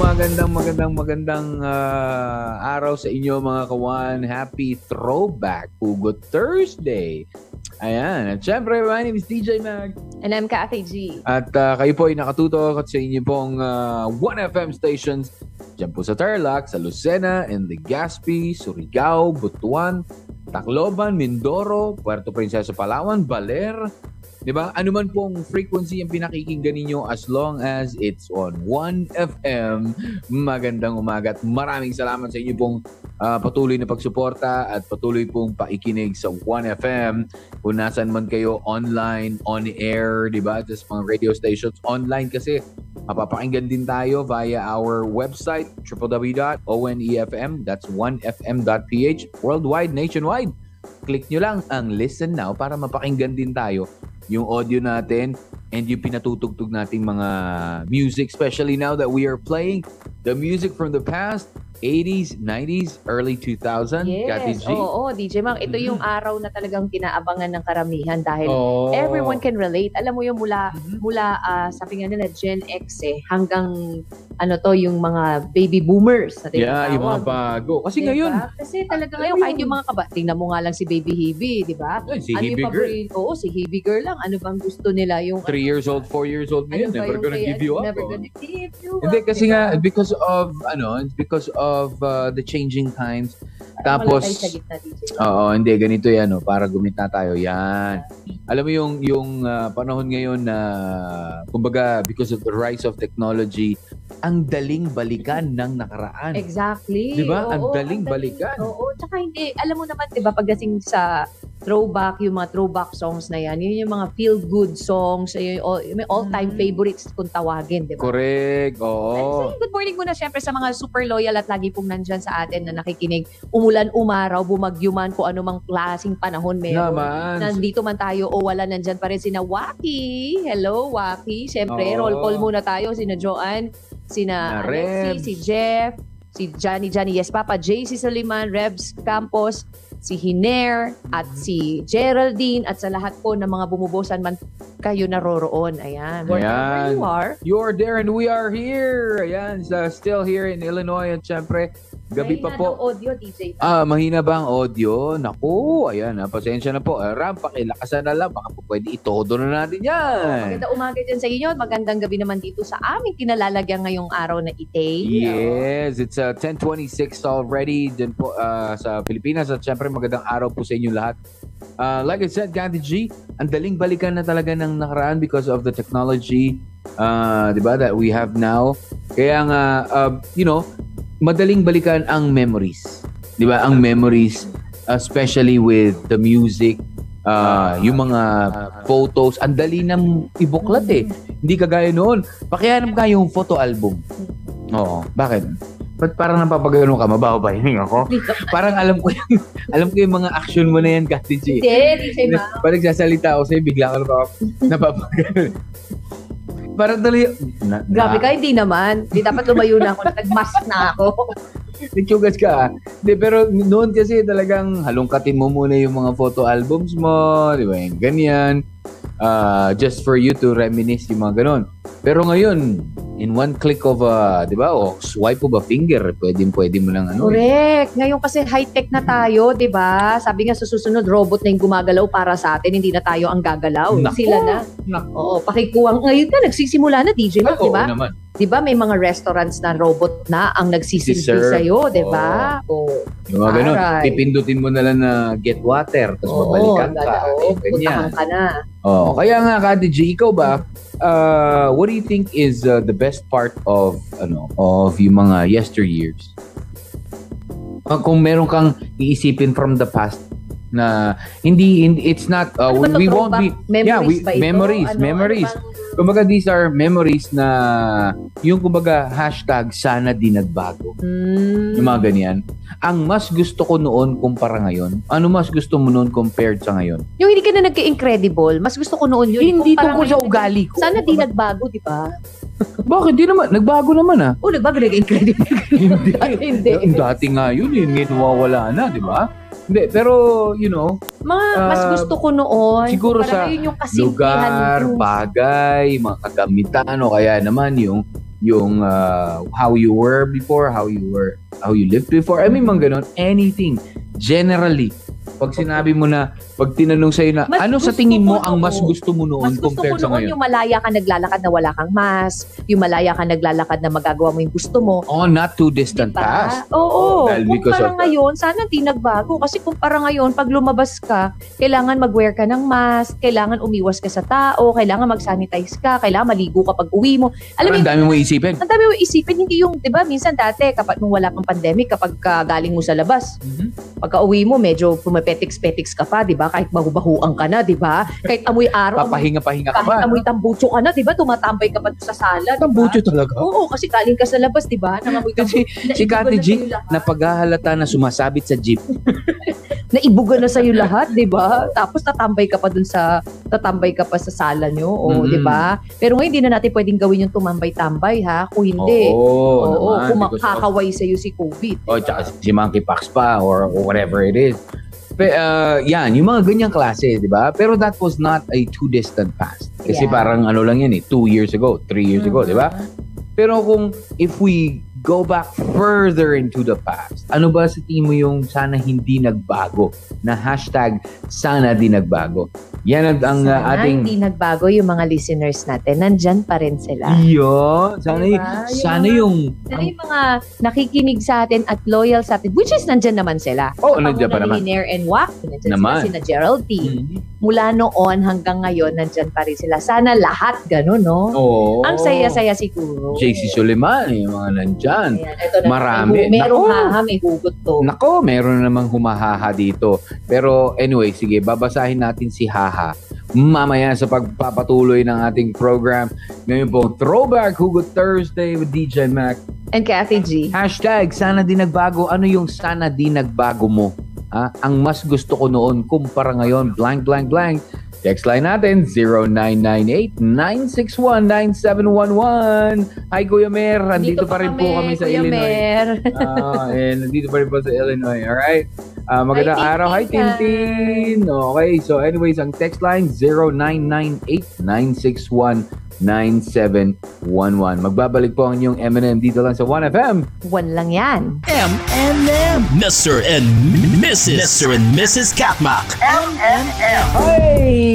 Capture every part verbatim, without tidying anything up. Magandang magandang magandang uh, araw sa inyo mga kawan. Happy Throwback Hugot Thursday. Ayan. At syempre, my name is D J Mag. And I'm Kathy G. At uh, kayo po ay nakatutok at sa inyo pong uh, one F M stations. Diyan po sa Tarlac, sa Lucena, and the Legazpi, Surigao, Butuan, Tacloban, Mindoro, Puerto Princesa, Palawan, Baler. Diba? Ano man pong frequency ang pinakikinggan ninyo as long as it's on one F M. Magandang umaga at maraming salamat sa inyo pong uh, patuloy na pagsuporta at patuloy pong paikinig sa one F M. Kung nasan man kayo online, on air, diba? Just mga radio stations online kasi mapapakinggan din tayo via our website w w w dot o n e f m. That's one f m dot p h worldwide, nationwide. Click nyo lang ang listen now para mapakinggan din tayo yung audio natin and yung pinatutugtog nating mga music, especially now that we are playing the music from the past, eighties, nineties, early two thousand. Yes, oo, D J Mac. Ito yung araw na talagang kinaabangan ng karamihan dahil oh. everyone can relate. Alam mo yung mula, mula uh, sa pingan nila Gen X eh, hanggang ano to, yung mga baby boomers na tinatawag. Yeah, yung mga bago. Kasi diba? Ngayon. Kasi talaga ngayon, kahit yung mga kaba, tingnan mo nga lang si Baby Hebe, di ba? Yeah, si ano Hebe Girl. Oo, si Hebe Girl lang. Ano bang gusto nila? Yung three years old, four years old na ano yun. Never gonna give you up. Never gonna give you up. Hindi, kasi nga, because of, ano, because of of uh, the changing times. Parang tapos oo, hindi ganito yan, no? Para gumitna tayo yan. Alam mo yung yung uh, panahon ngayon na uh, kumbaga because of the rise of technology, ang daling balikan ng nakaraan. Exactly. 'Di ba? Ang daling balikan. Oo, tsaka hindi, alam mo naman 'di ba pagdating sa throwback, yung mga throwback songs na yan, yun yung mga feel-good songs, yung all-time mm. favorites kung tawagin, di ba? Correct, oo. So, good morning muna syempre sa mga super loyal at lagi pong nandyan sa atin na nakikinig. Umulan, umaraw, bumagyuman, kung anumang klaseng panahon meron. Naman. Nandito man tayo o wala, nandyan pa rin sina Waki. Hello, Waki. Syempre, oh. roll call muna tayo. Sina Joanne, sina Alexi, si Jeff, si Johnny, Johnny, yes, Papa, J C Soliman, Rebs Campos, si Hiner at si Geraldine at sa lahat po ng mga bumubosan man kayo naroroon. Ayan. Wherever you are. You are there and we are here. Ayan. Uh, still here in Illinois. At syempre, gabi mahina pa po. Mahina audio, D J. Ah, mahina ba ang audio? Naku. Ayan. Ah, pasensya na po. Ram, pakilakasan na lang. Baka po pwede itodo na natin yan. Maganda umaga dyan sa inyo. Magandang gabi naman dito sa aming kinalalagyan ngayong araw na itay. Yes. It's uh, ten twenty-six already dyan po uh, sa Pilipinas. At syempre, magandang araw po sa inyo lahat. Uh, like I said, Gandhi G, ang daling balikan na talaga ng nakaraan because of the technology, uh, diba, that we have now. Kaya nga, uh, you know, madaling balikan ang memories. Diba, ang memories, especially with the music, uh, yung mga photos, ang dali ng ibuklat eh. Hindi kagaya noon. Pakihanap ka yung photo album. Oo, bakit? Ba't parang napapagano ka? Mabaho ba yun ako? Parang alam ko yung, alam ko yung mga action mo na yan, Kati G. Hindi, hindi siya ba? Parang nagsasalita ako sa'yo, bigla ka napapagano. Parang dali, na, grabe ka, hindi naman. Hindi dapat lumayo na ako, nag-mask na ako. Nagsugas ka. Hindi, pero noon kasi talagang halongkatin mo muna yung mga photo albums mo, di ba yung ganyan. Uh, just for you to reminisce yung mga ganun. Pero ngayon, in one click of a, di ba, o swipe of a finger, pwedeng-pwede mo lang ano. Correct. Eh. Ngayon kasi high-tech na tayo, di ba? Sabi nga susunod, robot na yung gumagalaw para sa atin, hindi na tayo ang gagalaw. Naku, sila na. Naku. Oo, pakikuha. Ngayon na, nagsisimula na, D J Mac, di ba? Oo naman. Di ba, may mga restaurants na robot na ang nagsisilbi sa'yo, di ba? Oo. Oh. Yung mga ganun, pipindutin mo na lang na get water, tapos oh, mabalikan ka. Oo, puntahan ka na. Oh, kaya nga, Kati G, ikaw ba, uh, what do you think is uh, the best part of, ano, of yung mga yesteryears? Uh, kung meron kang iisipin from the past, na hindi, hindi it's not, uh, ano we won't be, memories yeah, we, memories, ano, memories. Ano, ano kumbaga, these are memories na yung kumbaga hashtag sana di nagbago. Mm. mga ganyan. Ang mas gusto ko noon kumpara ngayon, ano mas gusto mo noon compared sa ngayon? Yung hindi ka na nagka-incredible, mas gusto ko noon yun. Hindi tungkol sa ugali ko. Sana di nagbago, di ba? Bakit? Di naman. Nagbago naman ah. Oo, nagbago. Nag-incredible. Hindi. Hindi. Dati nga yun, yun ngayon nawawala na, di ba? Hindi, pero, you know, mga, uh, mas gusto ko noon. Siguro sa lugar, bagay, mga kagamitan, o kaya naman yung yung uh, how you were before, how you were, how you lived before. I mean, mga ganun, anything. Generally, pag sinabi mo na, pag tinanong sa'yo na, mas ano sa tingin mo, mo ang mas gusto mo noon compared sa ngayon? Mas gusto ko noon yung malaya ka naglalakad na wala kang mask, yung malaya ka naglalakad na magagawa mo yung gusto mo. Oh, not too distant diba? Past. Oo, oh, kung para ngayon, sana di nagbago. Kasi kung para ngayon, pag lumabas ka, kailangan mag-wear ka ng mask, kailangan umiwas ka sa tao, kailangan mag-sanitize ka, kailangan maligo ka pag uwi mo. Alam mo, ang dami mo isipin. Ang dami mo isipin, hindi yung, di ba, minsan dati, kapag nung wala kang pandemic, kapag uh, galing mo sa labas, mm-hmm. pagka uwi mo, medyo pumapetiks-petiks ka pa, di ba? Kahit bahu-bahuan ka na, di ba? Kahit amoy araw. Papahinga-pahinga ka pa. Kahit amoy tambucho ka na, di ba? Tumatambay ka pa sa sala. Tambucho diba? Talaga? Oo, kasi galing ka sa labas, di ba? Nangamoy tambucho. Si, si Kati G, napaghahalata na sumasabit sa jeep. Naibuga na sa'yo lahat, di ba? Tapos tatambay ka pa dun sa, tatambay ka pa sa sala nyo, o, mm-hmm. di ba? Pero ngayon, di na natin pwedeng gawin yung tumambay-tambay, ha? Kung hindi. Oo. Kumakakaway sa'yo si COVID. O, tsaka si monkeypox pa, or whatever it is. Pe, uh, yan, yung mga ganyang klase, di ba? Pero that was not a too distant past. Kasi yeah. parang ano lang yan eh, two years ago, three years mm-hmm. ago, di ba? Pero kung if we go back further into the past, ano ba sa tingin mo yung sana hindi nagbago? Na hashtag, sana di nagbago. Yan ang, ang sana uh, ating... Sana hindi nagbago yung mga listeners natin. Nandyan pa rin sila. Iyo, sana, diba? Sana yung... Sana yung mga nakikinig sa atin at loyal sa atin, which is nandyan naman sila. Oo, oh, nandyan pa naman. Liner and Wack, nandyan naman. Sila, sina Geraldine. Mm-hmm. Mula noon hanggang ngayon, nandyan pa rin sila. Sana lahat ganun, no? Oo. Ang saya-saya siguro. J C Suleiman, yung mga nandyan. Ayan, ito na, marami. May, meron haha, may hugot to. Nako, meron namang humahaha dito. Pero anyway, sige, babasahin natin si Haha mamaya sa pagpapatuloy ng ating program. Ngayon po, Throwback Hugot Thursday with D J Mac. And Kathy G. Hashtag, sana di nagbago. Ano yung sana di nagbago mo? Ah, ang mas gusto ko noon kumpara ngayon, blank, blank, blank. Text line natin, zero nine nine eight nine six one nine seven one one. Hi, Kuya Mer. Nandito pa rin po kami sa Kuya Illinois. Mer. uh, and nandito pa rin po sa Illinois. Alright? Uh, magandang hi, araw. Hi, Tintin. Okay. So, anyways, ang text line, zero nine nine eight nine six one nine seven one one. Magbabalik po ang inyong M and M dito lang sa one F M. One lang yan. M and M. Mister and Missus Mister and Missus Katmak. M and M. Hey!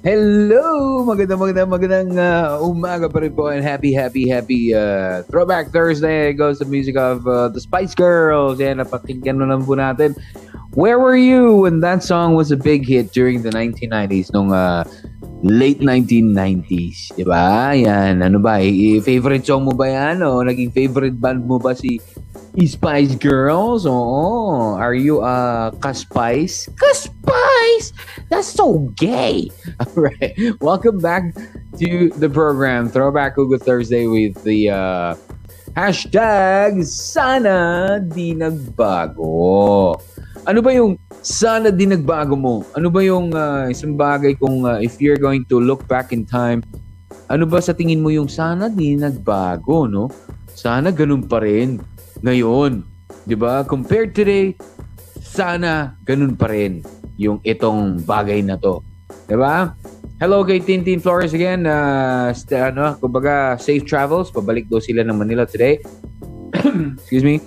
Hello! Magandang, magandang, magandang uh, umaga pa rin po. And happy, happy, happy uh, Throwback Thursday goes the music of uh, the Spice Girls. Yan, napakinggan na lang po natin. Where were you when that song was a big hit during the nineteen nineties? Nung uh, late nineteen nineties, di ba? Yan, ano ba? I- favorite song mo ba yan? O naging favorite band mo ba si Spice Girls? Oo. Are you a uh, ka-Spice? Ka-Spice! That's so gay! Alright. Welcome back to the program. Throwback Hugot Thursday with the... Uh, hashtag, sana di nagbago. Ano ba yung sana di nagbago mo? Ano ba yung uh, isang bagay kung uh, if you're going to look back in time, ano ba sa tingin mo yung sana di nagbago, no? Sana ganun pa rin ngayon. Di ba? Compared today, sana ganun pa rin yung itong bagay na to. Di ba? Hello kay Tintin Flores again. Uh, st- ano, kumbaga, safe travels. Pabalik daw sila ng Manila today. Excuse me.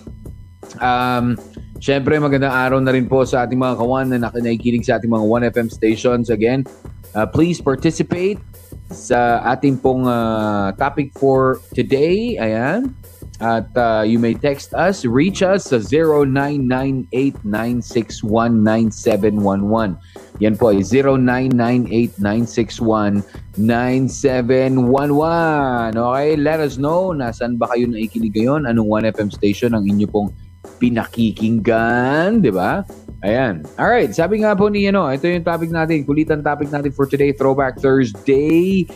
Um, Siyempre, magandang araw na rin po sa ating mga kawan na nakikinig sa ating mga one F M stations. Again, uh, please participate sa ating pong uh, topic for today. Ayan. At uh, you may text us, reach us sa zero nine nine eight nine six one nine seven one one. Yan po ay zero nine nine eight nine six one nine seven one one. Okay, let us know. Nasaan ba kayo nakikinig ngayon? Anong one F M station ang inyo pong pinakikinggan? Diba? Ayan. Alright, sabi nga po ni, ano, ito yung topic natin. Kulitan topic natin for today, Throwback Thursday.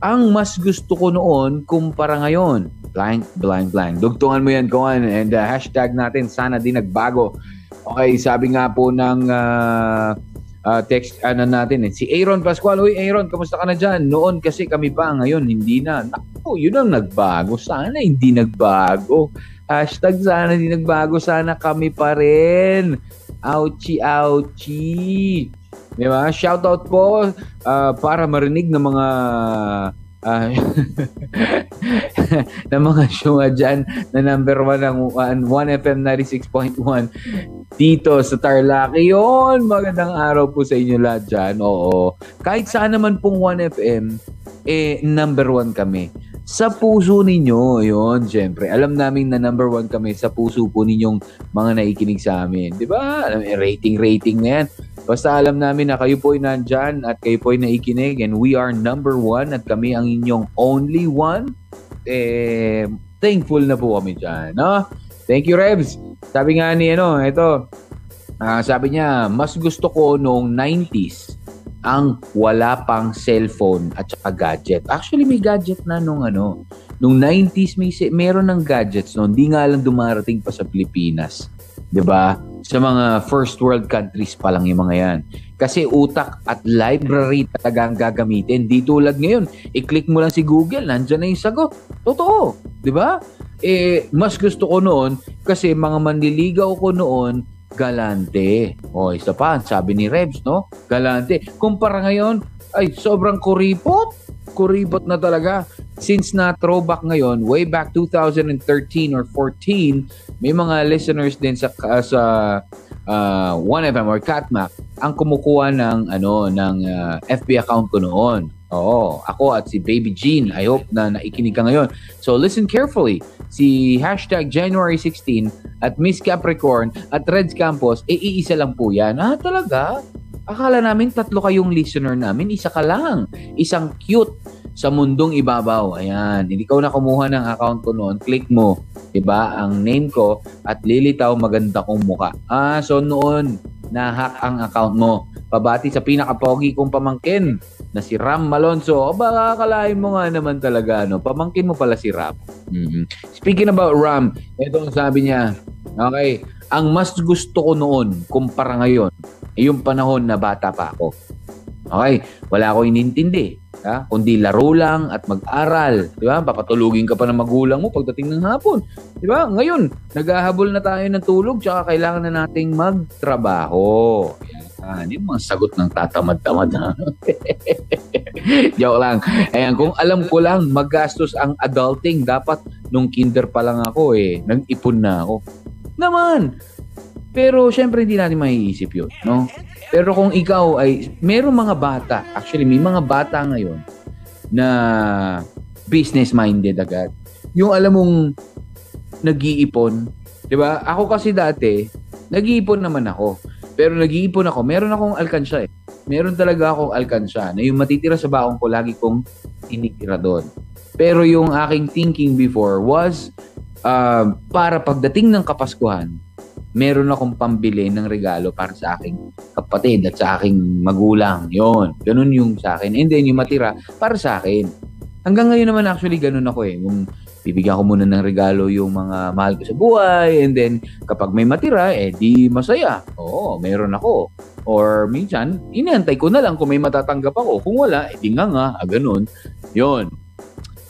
Ang mas gusto ko noon kumpara ngayon. blank, blank, blank. Dugtungan mo yan, Kuan. And uh, hashtag natin, sana di nagbago. Okay, sabi nga po ng uh, uh, text, ano natin, eh, si Aaron Pascual. Uy, Aaron, kamusta ka na dyan? Noon kasi kami pa, ngayon hindi na. Naku, yun ang nagbago. Sana hindi nagbago. Hashtag sana di nagbago. Sana kami pa rin. Ouchie, ouchie. Diba? Shoutout po uh, para marinig ng mga... Uh, na mga syunga dyan na number one ng one F M ninety-six point one dito sa Tarlac. Yun, magandang araw po sa inyo lahat dyan. Oo, kahit saan naman pong one F M eh number one kami sa puso ninyo. Yun, syempre alam namin na number one kami sa puso po ninyong mga naikinig sa amin, diba? Rating rating na yan. Basta alam namin na kayo po ay nandyan at kayo po ay naikinig, and we are number one at kami ang inyong only one. Eh, thankful na po kami dyan. No? Thank you, Rebs. Sabi nga ni, ano, ito, uh, sabi niya, mas gusto ko noong nineties ang wala pang cellphone at saka gadget. Actually, may gadget na nung ano. Nung nineties, may, meron ng gadgets noon. Hindi nga lang dumarating pa sa Pilipinas. Diba? Sa mga first world countries pa lang yung mga yan. Kasi utak at library talaga ang gagamitin. Di tulad ngayon, i-click mo lang si Google, nandyan na yung sagot. Totoo, diba? Eh, mas gusto ko noon kasi mga manliligaw ko noon, galante. O, isa pa, sabi ni Rebs, no? Galante. Kumpara ngayon, ay, sobrang kuripot. Kuripot na talaga. Since na throwback ngayon, way back two thousand thirteen or fourteen, may mga listeners din sa sa uh, one F M or Catmac ang kumukuha ng ano ng uh, F B account ko noon. Oo, ako at si Baby Jean. I hope na naikinig ka ngayon. So listen carefully. Si hashtag January sixteen at Miss Capricorn at Reds Campos, e eh, iisa lang po yan. Ah, talaga? Akala namin tatlo kayong listener namin. Isa ka lang. Isang cute sa mundong ibabaw. Ayan, hindi ka na kumuha ng account ko noon. Click mo, diba, ang name ko at lilitaw maganda kong muka. Ah, so noon, na-hack ang account mo. Pabati sa pinakapogi kong pamangkin na si Ram Malonzo. O baka akalain mo nga naman talaga, ano, pamangkin mo pala si Ram. Mm-hmm. Speaking about Ram, ito ang sabi niya. Okay, ang mas gusto ko noon kumpara ngayon, eh, yung panahon na bata pa ako. Okay, wala ko inintindi. Ha? Kundi laro lang at mag-aral, di ba? Papatulugin ka pa ng magulang mo pagdating ng hapon, di ba? Ngayon, naghahabol na tayo ng tulog, tsaka kailangan na nating magtrabaho. Ayan, yung mga sagot ng tatamad-tamad, ha? Joke lang. Ayan, kung alam ko lang, maggastos ang adulting. Dapat nung kinder pa lang ako, eh, nag-ipon na ako. Naman! Pero syempre hindi natin maiisip yun, no? Pero kung ikaw ay, merong mga bata, actually may mga bata ngayon na business-minded agad. Yung alam mong nag-iipon, di ba? Ako kasi dati, nag-iipon naman ako. Pero nag-iipon ako, meron akong alkansya eh. Meron talaga akong alkansya na yung matitira sa baong ko, lagi kong tinitira doon. Pero yung aking thinking before was, uh, para pagdating ng Kapaskuhan, meron akong pambili ng regalo para sa aking kapatid at sa aking magulang. Yun, ganun yung sa akin. And then yung matira, para sa akin. Hanggang ngayon naman actually ganun ako eh. Yung bibigyan ko muna ng regalo yung mga mahal ko sa buhay. And then kapag may matira, eh di masaya. Oo, meron ako. Or minsan, inaantay ko na lang kung may matatanggap ako. Kung wala, eh di nga nga. Ah, ganun. Yun.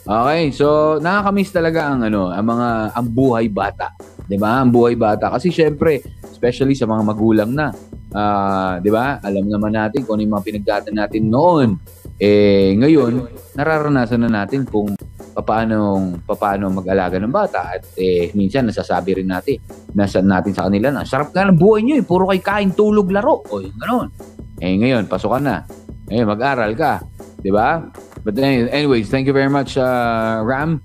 Okay, so nakakamiss talaga ang ano, ang mga ang buhay bata. 'Di ba? Ang buhay bata kasi syempre, especially sa mga magulang na. Ah, uh, 'di ba? Alam naman natin kung ano yung mga pinagdaanan natin noon. Eh, ngayon, nararanasan na natin kung paano paano mag-alaga ng bata at eh minsan nasasabi rin natin, nasa natin sa kanila na sarap nga ng buhay niyo, eh. Puro kay kain, tulog, laro. O, ganoon. Eh ngayon, pasok ka na. Eh mag-aral ka, 'di ba? But anyways, thank you very much, uh, Ram.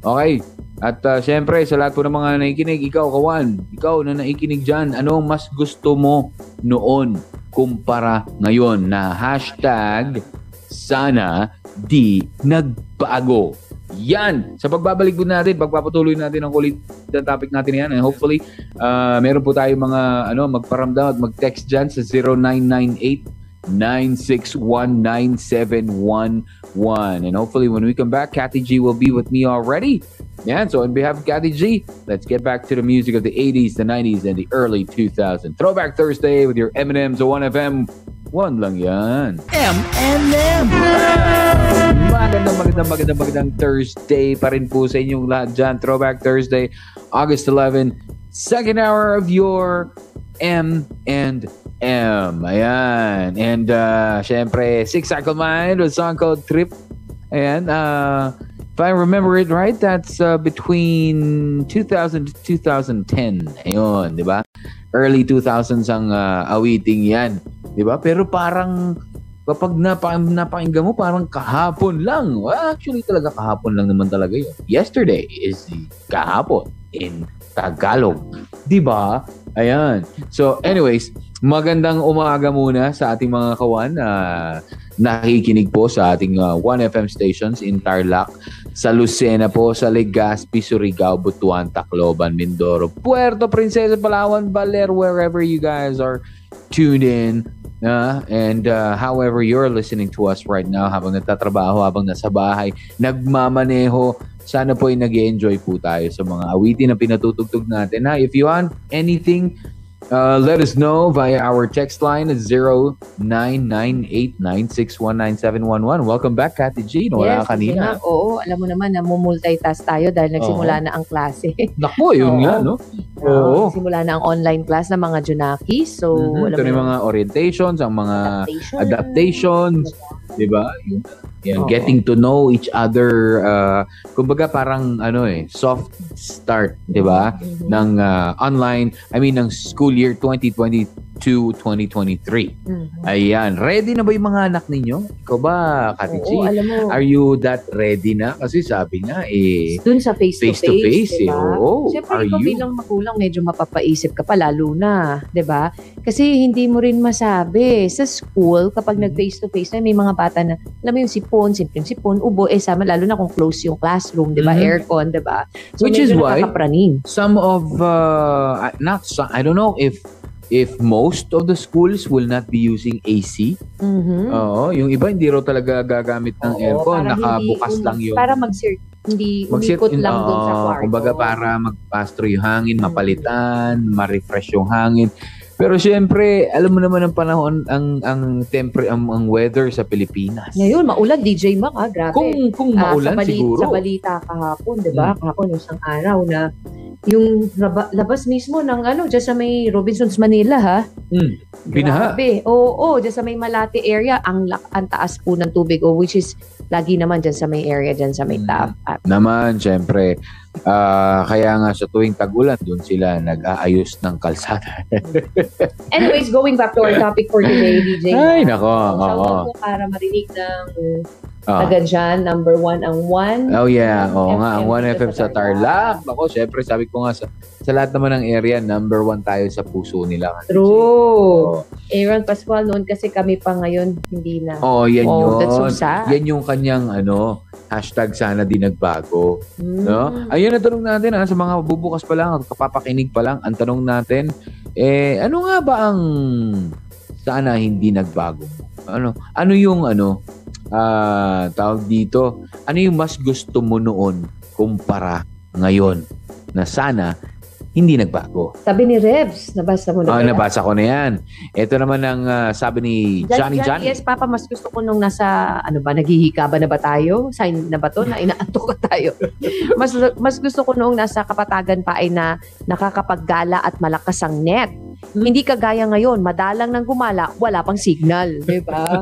Okay. At uh, syempre, sa lahat po ng mga naikinig, ikaw, Kawan, ikaw na naikinig dyan, ano mas gusto mo noon kumpara ngayon na hashtag sana di nagbago. Yan! Sa pagbabalik po natin, pagpapatuloy natin ang kulit na topic natin yan. And hopefully, uh, meron po tayo mga ano, magparamdam at mag-text dyan sa zero nine nine eight nine six one, nine seven one one. And hopefully when we come back, Kathy G will be with me already. Yeah, so on behalf of Kathy G, let's get back to the music of the eighties, the nineties, and the early two thousands. Throwback Thursday with your M and M's on one F M. One lang yan. M and M. Magandang, magandang, magandang, magandang Thursday pa rin po sa inyong lahat dyan. Throwback Thursday, August eleventh, second hour of your M and M. Ayan. And uh, syempre, Six Cycle Mind with a song called Trip. Ayan. Uh, if I remember it right, that's uh, between two thousand to twenty ten. Ayan, di ba? Early two thousands ang uh, awiting yan. Diba? Pero parang kapag napa- napakinggan mo, parang kahapon lang. Well, actually talaga kahapon lang naman talaga yun. Yesterday is the kahapon in Tagalog. Diba? Ayan. So anyways, magandang umaga muna sa ating mga kawan na uh, nakikinig po sa ating uh, one F M stations in Tarlac, sa Lucena po, sa Legazpi, Surigao, Butuan, Tacloban, Mindoro, Puerto Princesa, Palawan, Baler, wherever you guys are tuned in. Uh, and uh, however you're listening to us right now, habang nagtatrabaho, habang nasa bahay, nagmamaneho, sana po ay nag-enjoy po tayo sa mga awitin na pinatutugtog natin. Ha? If you want anything, uh, let us know via our text line at zero nine nine eight nine six one nine seven one one. Welcome back, Kathy G. No, yes, wala kanina. Na, oo, alam mo naman, namumultitask tayo dahil nagsimula uh-huh. na ang klase. Naku, yun nga, no? Uh, simula na ang online class ng mga Junaki. So, mm-hmm. ito yung mga orientations, ang mga adaptations, adaptations di ba? Yeah, getting to know each other. Uh, kumbaga parang ano eh, soft start, di ba? Mm-hmm. Ng uh, online, I mean, ng school year twenty twenty-two twenty twenty-three. Mm-hmm. Ayan. Ready na ba yung mga anak ninyo? Ikaw ba, Kati G? Are you that ready na? Kasi sabi nga, eh, dun sa face-to-face, face-to-face diba? Eh, oh, siyempre, ikaw bilang magulang, medyo mapapaisip ka pa, lalo na, ba? Diba? Kasi hindi mo rin masabi. Sa school, kapag nag-face-to-face na, may mga bata na, alam mo yung sipon, simpleng sipon, ubo, eh, sama, lalo na kung close yung classroom, diba? Mm-hmm. Aircon, diba? So, which is why, some of, uh, not some, I don't know if If most of the schools will not be using A C, mm-hmm. oo, yung iba hindi raw talaga gagamit ng oo, aircon, nakabukas hindi, lang yun. Para mag-cir- hindi umikot lang uh, doon sa kwarto. Kumbaga para mag-pass through yung hangin, mapalitan, ma-refresh yung hangin. Pero siyempre, alam mo naman ang panahon, ang ang temper ang, ang weather sa Pilipinas. Ngayon, maulan, D J Mac, ah, grabe. Kung, kung maulan, uh, sa balita, siguro. Sa balita kahapon, di ba? Hmm. Kahapon, isang araw na yung raba, labas mismo ng ano, dyan sa may Robinsons, Manila, ha? Hmm. Binaha. Grabe. Oo, oo, dyan sa may Malate area, ang, ang taas po ng tubig, oh, which is lagi naman dyan sa may area, dyan sa may tap. Hmm. Naman, siyempre. Uh, kaya nga sa tuwing tag-ulan doon sila nag-aayos ng kalsada. Anyways, going back to our topic for today, D J. Ay, nako. So, shout out po para marinig ng oh. agad dyan, number one, ang one. Oh yeah, oo F M, nga, ang one F M sa Tarlac. Ako, syempre, sabi ko nga, sa, sa lahat naman ng area, number one tayo sa puso nila. True. Oh. Aaron Pascual, noon kasi kami pa ngayon, hindi na. Oh, yan oh, yun. That's so sad. Yan yung kanyang, ano, hashtag sana di nagbago. Mm. No? Ayun na tanong natin ha, sa mga bubukas pa lang, kapapakinig pa lang, ang tanong natin, eh, ano nga ba ang sana hindi nagbago? Ano ano yung ano, uh, tawag dito, ano yung mas gusto mo noon kumpara ngayon na sana hindi nagbago? Sabi ni Rebs, nabasa mo na oh, yan. Nabasa ko na yan. Ito naman ang uh, sabi ni Johnny Johnny. Yes, Papa, mas gusto ko nung nasa, ano ba, naghihikaba na ba tayo? Sign na ba to? Na inaantok ka tayo. mas mas gusto ko nung nasa kapatagan pa ay na nakakapaggala at malakas ang net. Hindi kagaya ngayon, madalang nang gumala, wala pang signal, di ba?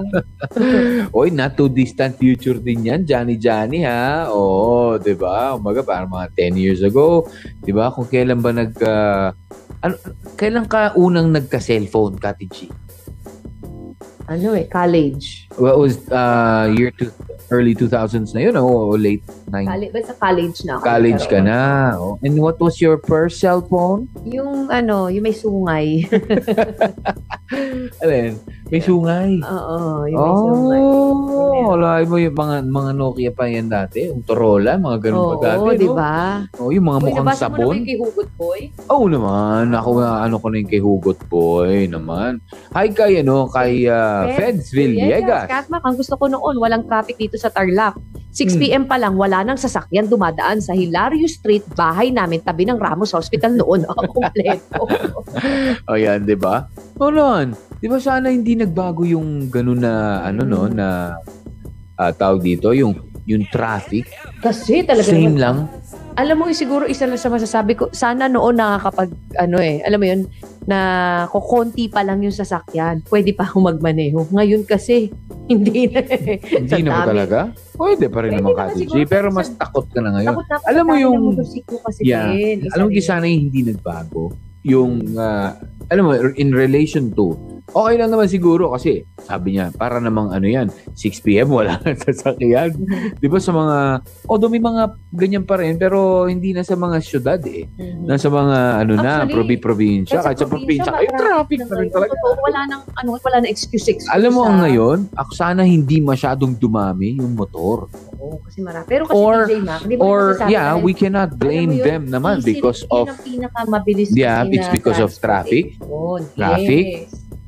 Oy, not too distant future din yan, Johnny Johnny ha? Oo, di ba? Umaga, parang mga ten years ago, di ba? Kung kailan ba nag... Uh, ano, kailan ka unang nagka-cellphone, Kati G? Ano eh, college. Well, it was uh, year two, early two thousands na yun, o oh, late nineties. Basta college na ako. College ka na. Oh. And what was your first cellphone? Yung ano, yung may sungay. Alin? May sungay. Oo, yung may sungay. Oh, alay mo yung mga, mga Nokia pa yan dati. Yung Torola, mga ganun pa dati. Oo, di ba? Oo, yung mga mukhang sabon. Nabasa mo naman yung kay Hugot Boy? Oo naman. Ako, ano ko na yung kay Hugot Boy naman. Hi kay, ano, kay uh, Feds Villegas. Katmak, ang gusto ko noon, walang traffic dito sa Tarlac. six p.m. pa lang, wala nang sasakyan dumadaan sa Hilario Street, bahay namin, tabi ng Ramos Hospital noon. Oh, kompleto. O yan, di ba? O nun, di ba sana hindi nagbago yung ganun na, ano no, na uh, tawag dito, yung, yung traffic? Kasi talaga. Same naman lang. Alam mo, siguro isa lang sa masasabi ko, sana noon nakakapag, ano eh, alam mo yun, na kukunti pa lang yung sasakyan, pwede pa humagmaneho. Ngayon kasi, hindi na eh. Hindi na mo talaga? Pwede pa rin pwede naman kasi. Siguro, pero mas takot ka na ngayon. Takot alam mo yung... Kasi yeah, din, alam mo kasi sana yung hindi nagbago. Yung, uh, alam mo, in relation to, okay lang naman siguro kasi, sabi niya, para namang ano yan, six p.m. wala na sasakyan. Di ba sa mga, although may mga ganyan pa rin, pero hindi na sa mga syudad eh. Mm-hmm. Nasa mga, ano actually, na, probi-probinsya. Kahit sa probinsya, ay traffic na rin talaga. Totoo, wala nang, ano, wala nang excuse, excuse. Alam mo, ang ngayon, ako sana hindi masyadong dumami yung motor. Oo, kasi marami. Pero kasi or, D J Mac, di ba or, yeah, natin, we cannot blame yun, them naman because of, yeah, it's because of traffic. Oh, yes. Traffic,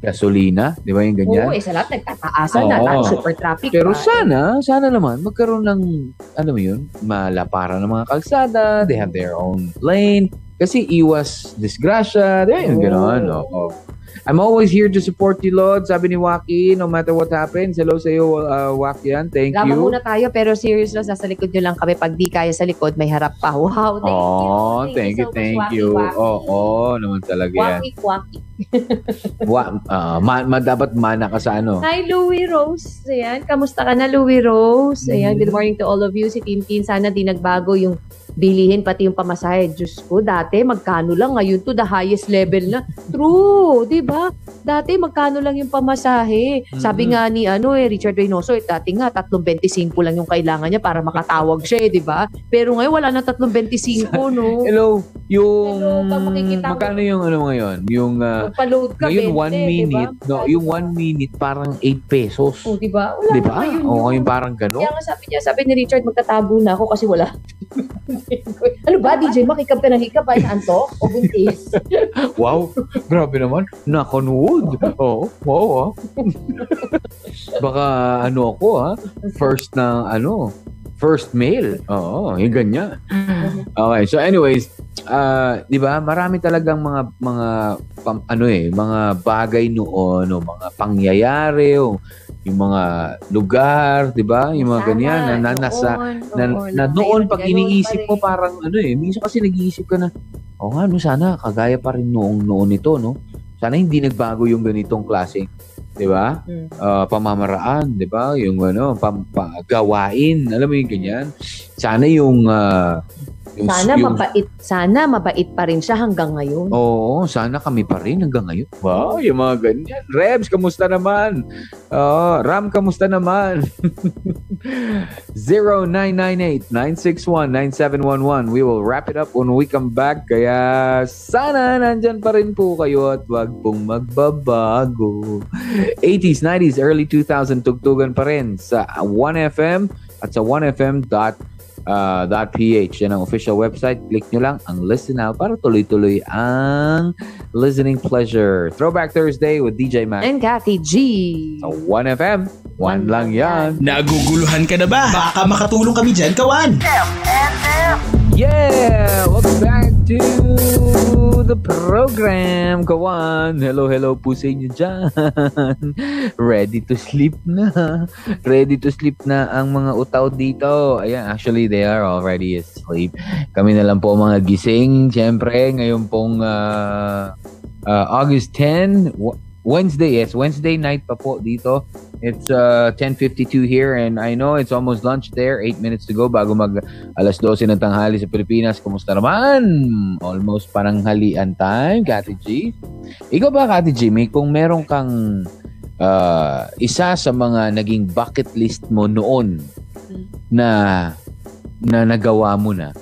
gasolina, di ba yung ganyan? Oo, eh, sa lahat nagtataasan na, lahat super traffic. Pero pa, sana, sana naman, magkaroon ng, ano mo yun, malaparan ng mga kalsada, they have their own lane, kasi iwas disgrasya, di ba yung gano'n? Oo. I'm always here to support you, Lord. Sabi ni Waki, no matter what happens. Hello sa'yo, uh, Wakian. Thank Lama you. Lama muna tayo, pero serious na, nasa likod nyo lang kami. Pag di kaya sa likod, may harap pa. Wow, thank oh, you. Thank you, thank you. Oo, so oh, oh, naman talaga yan. Waki, Waki. Wa, uh, ma, ma, dapat mana ka sa ano. Hi, Louie Rose. Ayan, kamusta ka na, Louie Rose? Ayan, mm-hmm. Good morning to all of you. Si Tintin, sana di nagbago yung bilihin pati yung pamasahe. Diyos ko, dati magkano lang, ngayon to the highest level na. True, di ba? Dati magkano lang yung pamasahe. Mm-hmm. Sabi nga ni ano eh, Richard Reynoso, eh, dati nga tatlong dalawampu't singko lang yung kailangan niya para makatawag siya eh, di ba? Pero ngayon wala na tatlong dalawampu't singko, no? Hello, yung Hello, magkano yung ano ngayon? Yung uh, magpa-load ka ngayon one minute, diba? No, yung one minute parang eight pesos. Oh, di ba? Wala, di ba? Ngayon, oh, ngayon parang gano'n. Kaya nga sabi niya, sabi ni Richard, magtatago na ako kasi wala. Ano ba, D J Mac? Hikab ka ng hikab ba? Antok? O buntis? Wow! Grabe naman. Knock on wood. Oh, wow, ah. Baka, ano ako, ha? First na, ano, first male. Oo, yung ganyan. Okay, so anyways, uh, di ba, marami talagang mga, mga, pam, ano eh, mga bagay noon, o mga pangyayari, o, yung mga lugar, di ba? Yung mga sana, ganyan na nasa na, na noon pag iniisip mo parang ano eh, minsan kasi nag-iisip ka na, oh nga, no, sana kagaya pa rin noong noon ito, no? Sana hindi nagbago yung ganitong klase, di ba? Hmm. Uh, pamamaraan, di ba? Yung ano, pamgawain, alam mo yung ganyan. Sana yung uh, yung, sana yung, mabait, sana mabait pa rin siya hanggang ngayon. Oo, sana kami pa rin hanggang ngayon. Wow, yung mga ganyan. Rebs, kamusta naman? Uh, Ram, kamusta naman? zero nine nine eight nine six one nine seven one one. We will wrap it up when we come back. Kaya sana nandyan pa rin po kayo at wag pong magbabago. eighties, nineties, early two thousand, tugtugan pa rin sa one F M at sa one F M dot com. Uh, .ph, yan ang official website. Click nyo lang ang listen now para tuloy-tuloy ang listening pleasure. Throwback Thursday with D J Mac and Cathy G. So one F M, one lang yan. Naguguluhan ka na ba? Baka makatulong kami dyan, kawan. Yeah! Welcome back to the program, kawan. Hello, hello po sa inyo dyan. Ready to sleep na. Ready to sleep na ang mga utaw dito. Ayan, actually, they are already asleep. Kami na lang po mga gising. Siyempre, ngayon pong uh, uh, August tenth, Wednesday. Yes, Wednesday night pa po dito. It's uh, ten fifty-two here and I know it's almost lunch there. eight minutes to go bago mag alas twelve ng tanghali sa Pilipinas. Kumusta naman? Almost parang halian time, Cathy G. Ikaw ba, Cathy G, may kung meron kang uh, isa sa mga naging bucket list mo noon na na nagawa mo na.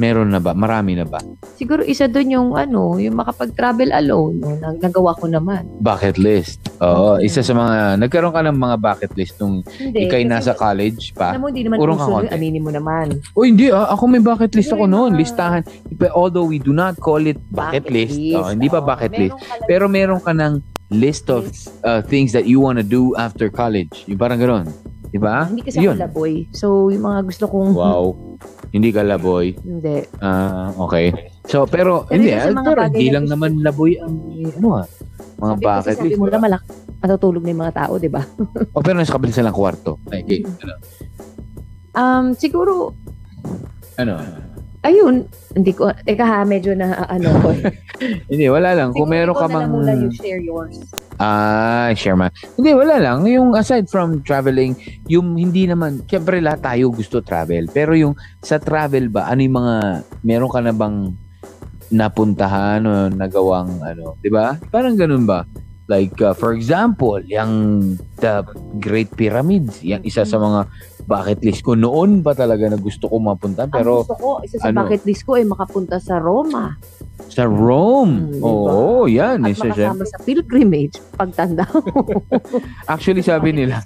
Meron na ba? Marami na ba? Siguro isa doon yung ano, yung makapag-travel alone. No? Nagawa ko naman. Bucket list. Oo, okay. Isa sa mga, nagkaroon ka ng mga bucket list nung hindi, ikay nasa college pa. Alam mo, hindi naman puso, aminin mo naman. O oh, hindi, ah, ako may bucket list ako noon. Listahan. Although we do not call it bucket, bucket list. list. Oh, hindi pa bucket oh, list. Meron pero meron ka ng list of uh, things that you want to do after college. Yung parang ganoon. Diba? Hindi kasi yun. Ako laboy. So, yung mga gusto kong... Wow. Hindi ka laboy? Hindi. Ah, uh, okay. So, pero, pero hindi. Hindi lang naman laboy ang, ano ah, mga sabi, bucket list. Sabi mo na malak, matutulog na yung mga tao, diba? O, oh, pero nasa kabili silang kwarto. Okay. Ano? Um, siguro... Ano? Ayun. Hindi ko, teka ha, medyo na, ano ko eh. Hindi, wala lang. Kung meron ka bang... Siguro, ikaw na lang muna, you share yours. Ah, share man. Hindi, wala lang. Yung aside from traveling, yung hindi naman, syempre lahat tayo gusto travel. Pero yung sa travel ba, ano yung mga, meron ka na bang napuntahan o nagawang ano, di ba? Parang ganun ba? Like, uh, for example, yung the Great Pyramids, yung isa sa mga bucket list ko noon pa talaga na gusto ko mapunta. Pero, ang gusto ko, isa sa ano, bucket list ko ay makapunta sa Roma. Sa Rome. Hmm, oo, oh, yan. At isa makasama siya sa pilgrimage, pagtanda ko. Actually, sabi nila.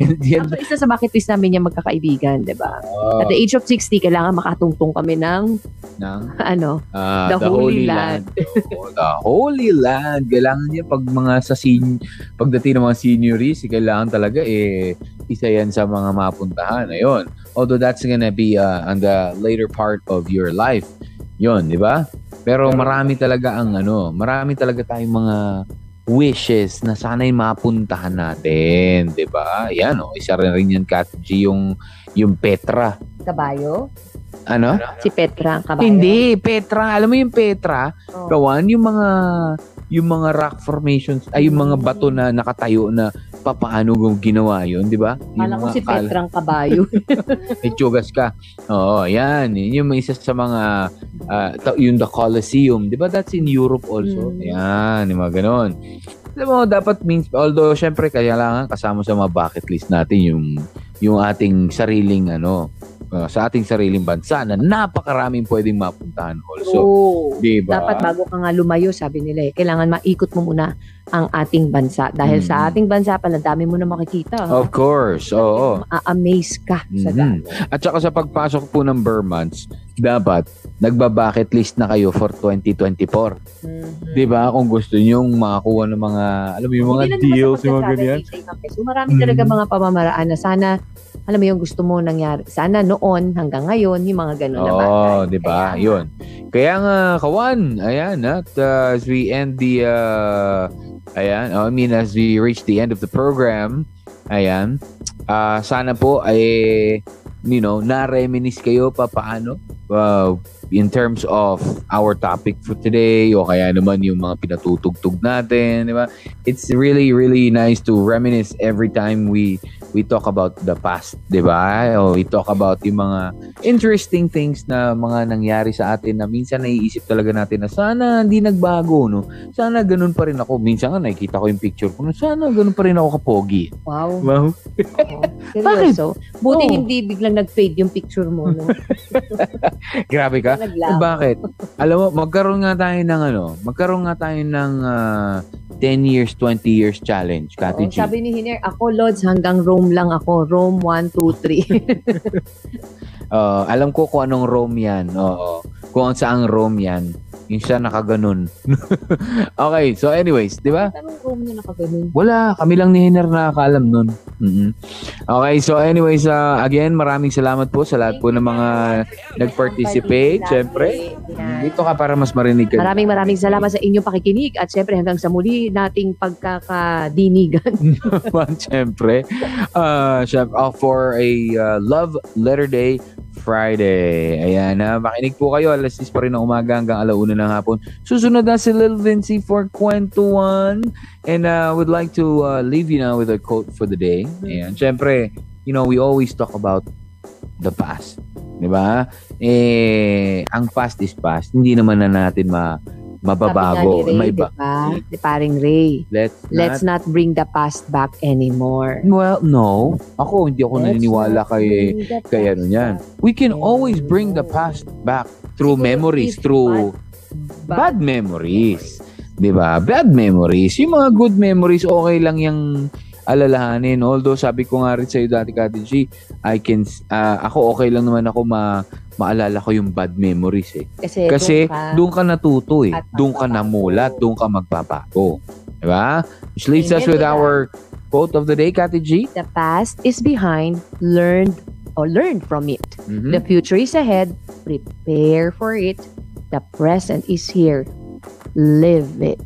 Yan, actually, isa sa bucket list namin yung magkakaibigan, diba? Uh, At the age of sixty, kailangan makatungtong kami ng, ng ano, uh, the, the Holy, Holy Land. Land. Oh, the Holy Land. Kailangan niya pag mga sa sen- pagdating ng mga seniories, kailangan talaga eh, isa yan sa mga mapuntahan. Ayun. Although that's gonna be uh, on the later part of your life. Yun, di ba? Pero marami talaga ang ano, marami talaga tayong mga wishes na sana'y mapuntahan natin, di ba? Yan, oh, isa rin rin yan, Kat G, yung, yung Petra. Kabayo? Ano? Si Petra ang kabayo. Hindi, Petra. Alam mo yung Petra, oh. Kawan, yung mga, yung mga rock formations, ay yung mga bato na nakatayo na papaano ginawa yun, di ba? Alam ko si kal- Petra ang kabayo. Etsugas ka. Oo, yan. Yung isa sa mga, uh, yung the Colosseum, di ba? That's in Europe also. Mm. Yan, yung mga ganon. Alam mo, dapat means, although syempre kailangan kasama sa mga bucket list natin yung, yung ating sariling ano, Uh, sa ating sariling bansa na napakaraming pwedeng mapuntahan also. Oh, diba? Dapat bago ka nga lumayo, sabi nila eh, kailangan maikot mo muna ang ating bansa. Dahil mm. sa ating bansa pala, dami mo na makikita. Ha? Of course, so, oo. Ma-amaze ka mm-hmm. sa dami. At saka sa pagpasok po ng Burmans, dapat nagba-bucket list na kayo for twenty twenty-four. Mm-hmm. Diba? Kung gusto nyong makakuha ng mga, alam mo yung mga hindi deals, yung mga ganyan. So, marami mm-hmm. talaga mga pamamaraan na sana alam mo yung gusto mo nangyari. Sana noon hanggang ngayon, yung mga ganun oh, na bagay. Oo, di ba? Yun. Kaya nga, kawan, ayan, at uh, as we end the, uh, ayan, oh, I mean, as we reach the end of the program, ayan, uh, sana po ay, you know, na-reminis kayo pa paano uh, in terms of our topic for today o kaya naman yung mga pinatutugtog natin, di ba? It's really, really nice to reminisce every time we we talk about the past, di ba? O we talk about yung mga interesting things na mga nangyari sa atin na minsan naiisip talaga natin na sana hindi nagbago, no? Sana ganun pa rin ako. Minsan nga nakikita ko yung picture ko, no? Sana ganun pa rin ako kapogi. Wow. Wow. Bakit? Buti oh. hindi biglang nag-fade yung picture mo, no? Grabe ka. Bakit? Alam mo, magkaroon nga tayo ng ano, magkaroon nga tayo ng uh, ten years, twenty years challenge, Kati G. Sabi ni Hiner, ako, Lods, hanggang Rome lang ako. Rome one, two, three. uh, alam ko kung anong Rome yan. Oo. Kung saang Rome yan. Yung siya nakaganon. Okay. So anyways, di ba? Anong Rome niya nakaganon? Wala. Kami lang ni Hiner nakakaalam nun. Mm-hmm. Okay. So anyways, uh, again, maraming salamat po sa lahat po ng mga nag-participate. Siyempre. Dito ka para mas marinig ka. Maraming maraming salamat sa inyong pakikinig at siyempre hanggang sa muli nating pagkakadinigan. Siyempre. Uh, chef, uh, for a uh, Love Letter Day Friday. Ayan na. Uh, makinig po kayo. Alas six pa rin ng umaga hanggang alauna ng hapon. Susunod na si Lil Vinci for Kwentuhan. And I uh, would like to uh, leave you now with a quote for the day. Ayan. Siyempre, you know, we always talk about the past. Diba? Eh, ang past is past. Hindi naman na natin ma- mababago. Sabi nga ni Ray, may ba- diba? Paring Ray, let's not, let's not bring the past back anymore. Well, no. Ako, hindi ako let's naniniwala kay, kay ano yan. We can always bring the past back through It memories, through bad, bad memories. memories. Diba? Bad memories. Yung mga good memories, okay lang yung alalahanin. Although, sabi ko nga rin sa'yo dati, Kati G, I can, uh, ako okay lang naman ako ma... maalala ko yung bad memories eh. Kasi, Kasi doon ka, ka natuto eh. Doon ka namulat. Doon ka magbabago. Diba? Which leads us with that. Our quote of the day, Kati G. The past is behind. Learned or learn from it. Mm-hmm. The future is ahead. Prepare for it. The present is here. Live it.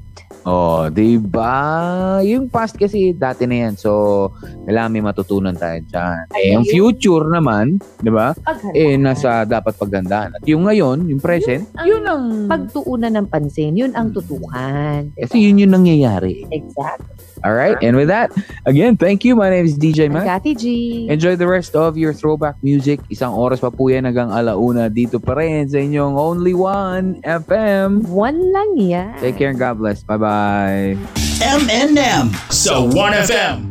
Oh, diba? Yung past kasi dati na yan. So, kailangan may matutunan tayo dyan. Eh, yung future naman, diba? Eh, nasa dapat paghandaan. At yung ngayon, yung present, yun, yun ang... pagtuunan ng pansin, yun ang tutukan. Diba? Kasi yun yung nangyayari. Exactly. Alright, and with that, again, thank you. My name is D J Mac. Kati G. Enjoy the rest of your throwback music. Isang oras pa po yan hanggang alauna. Dito pa rin sa inyong Only One F M. One lang yan. Take care and God bless. Bye-bye. M and M sa one F M.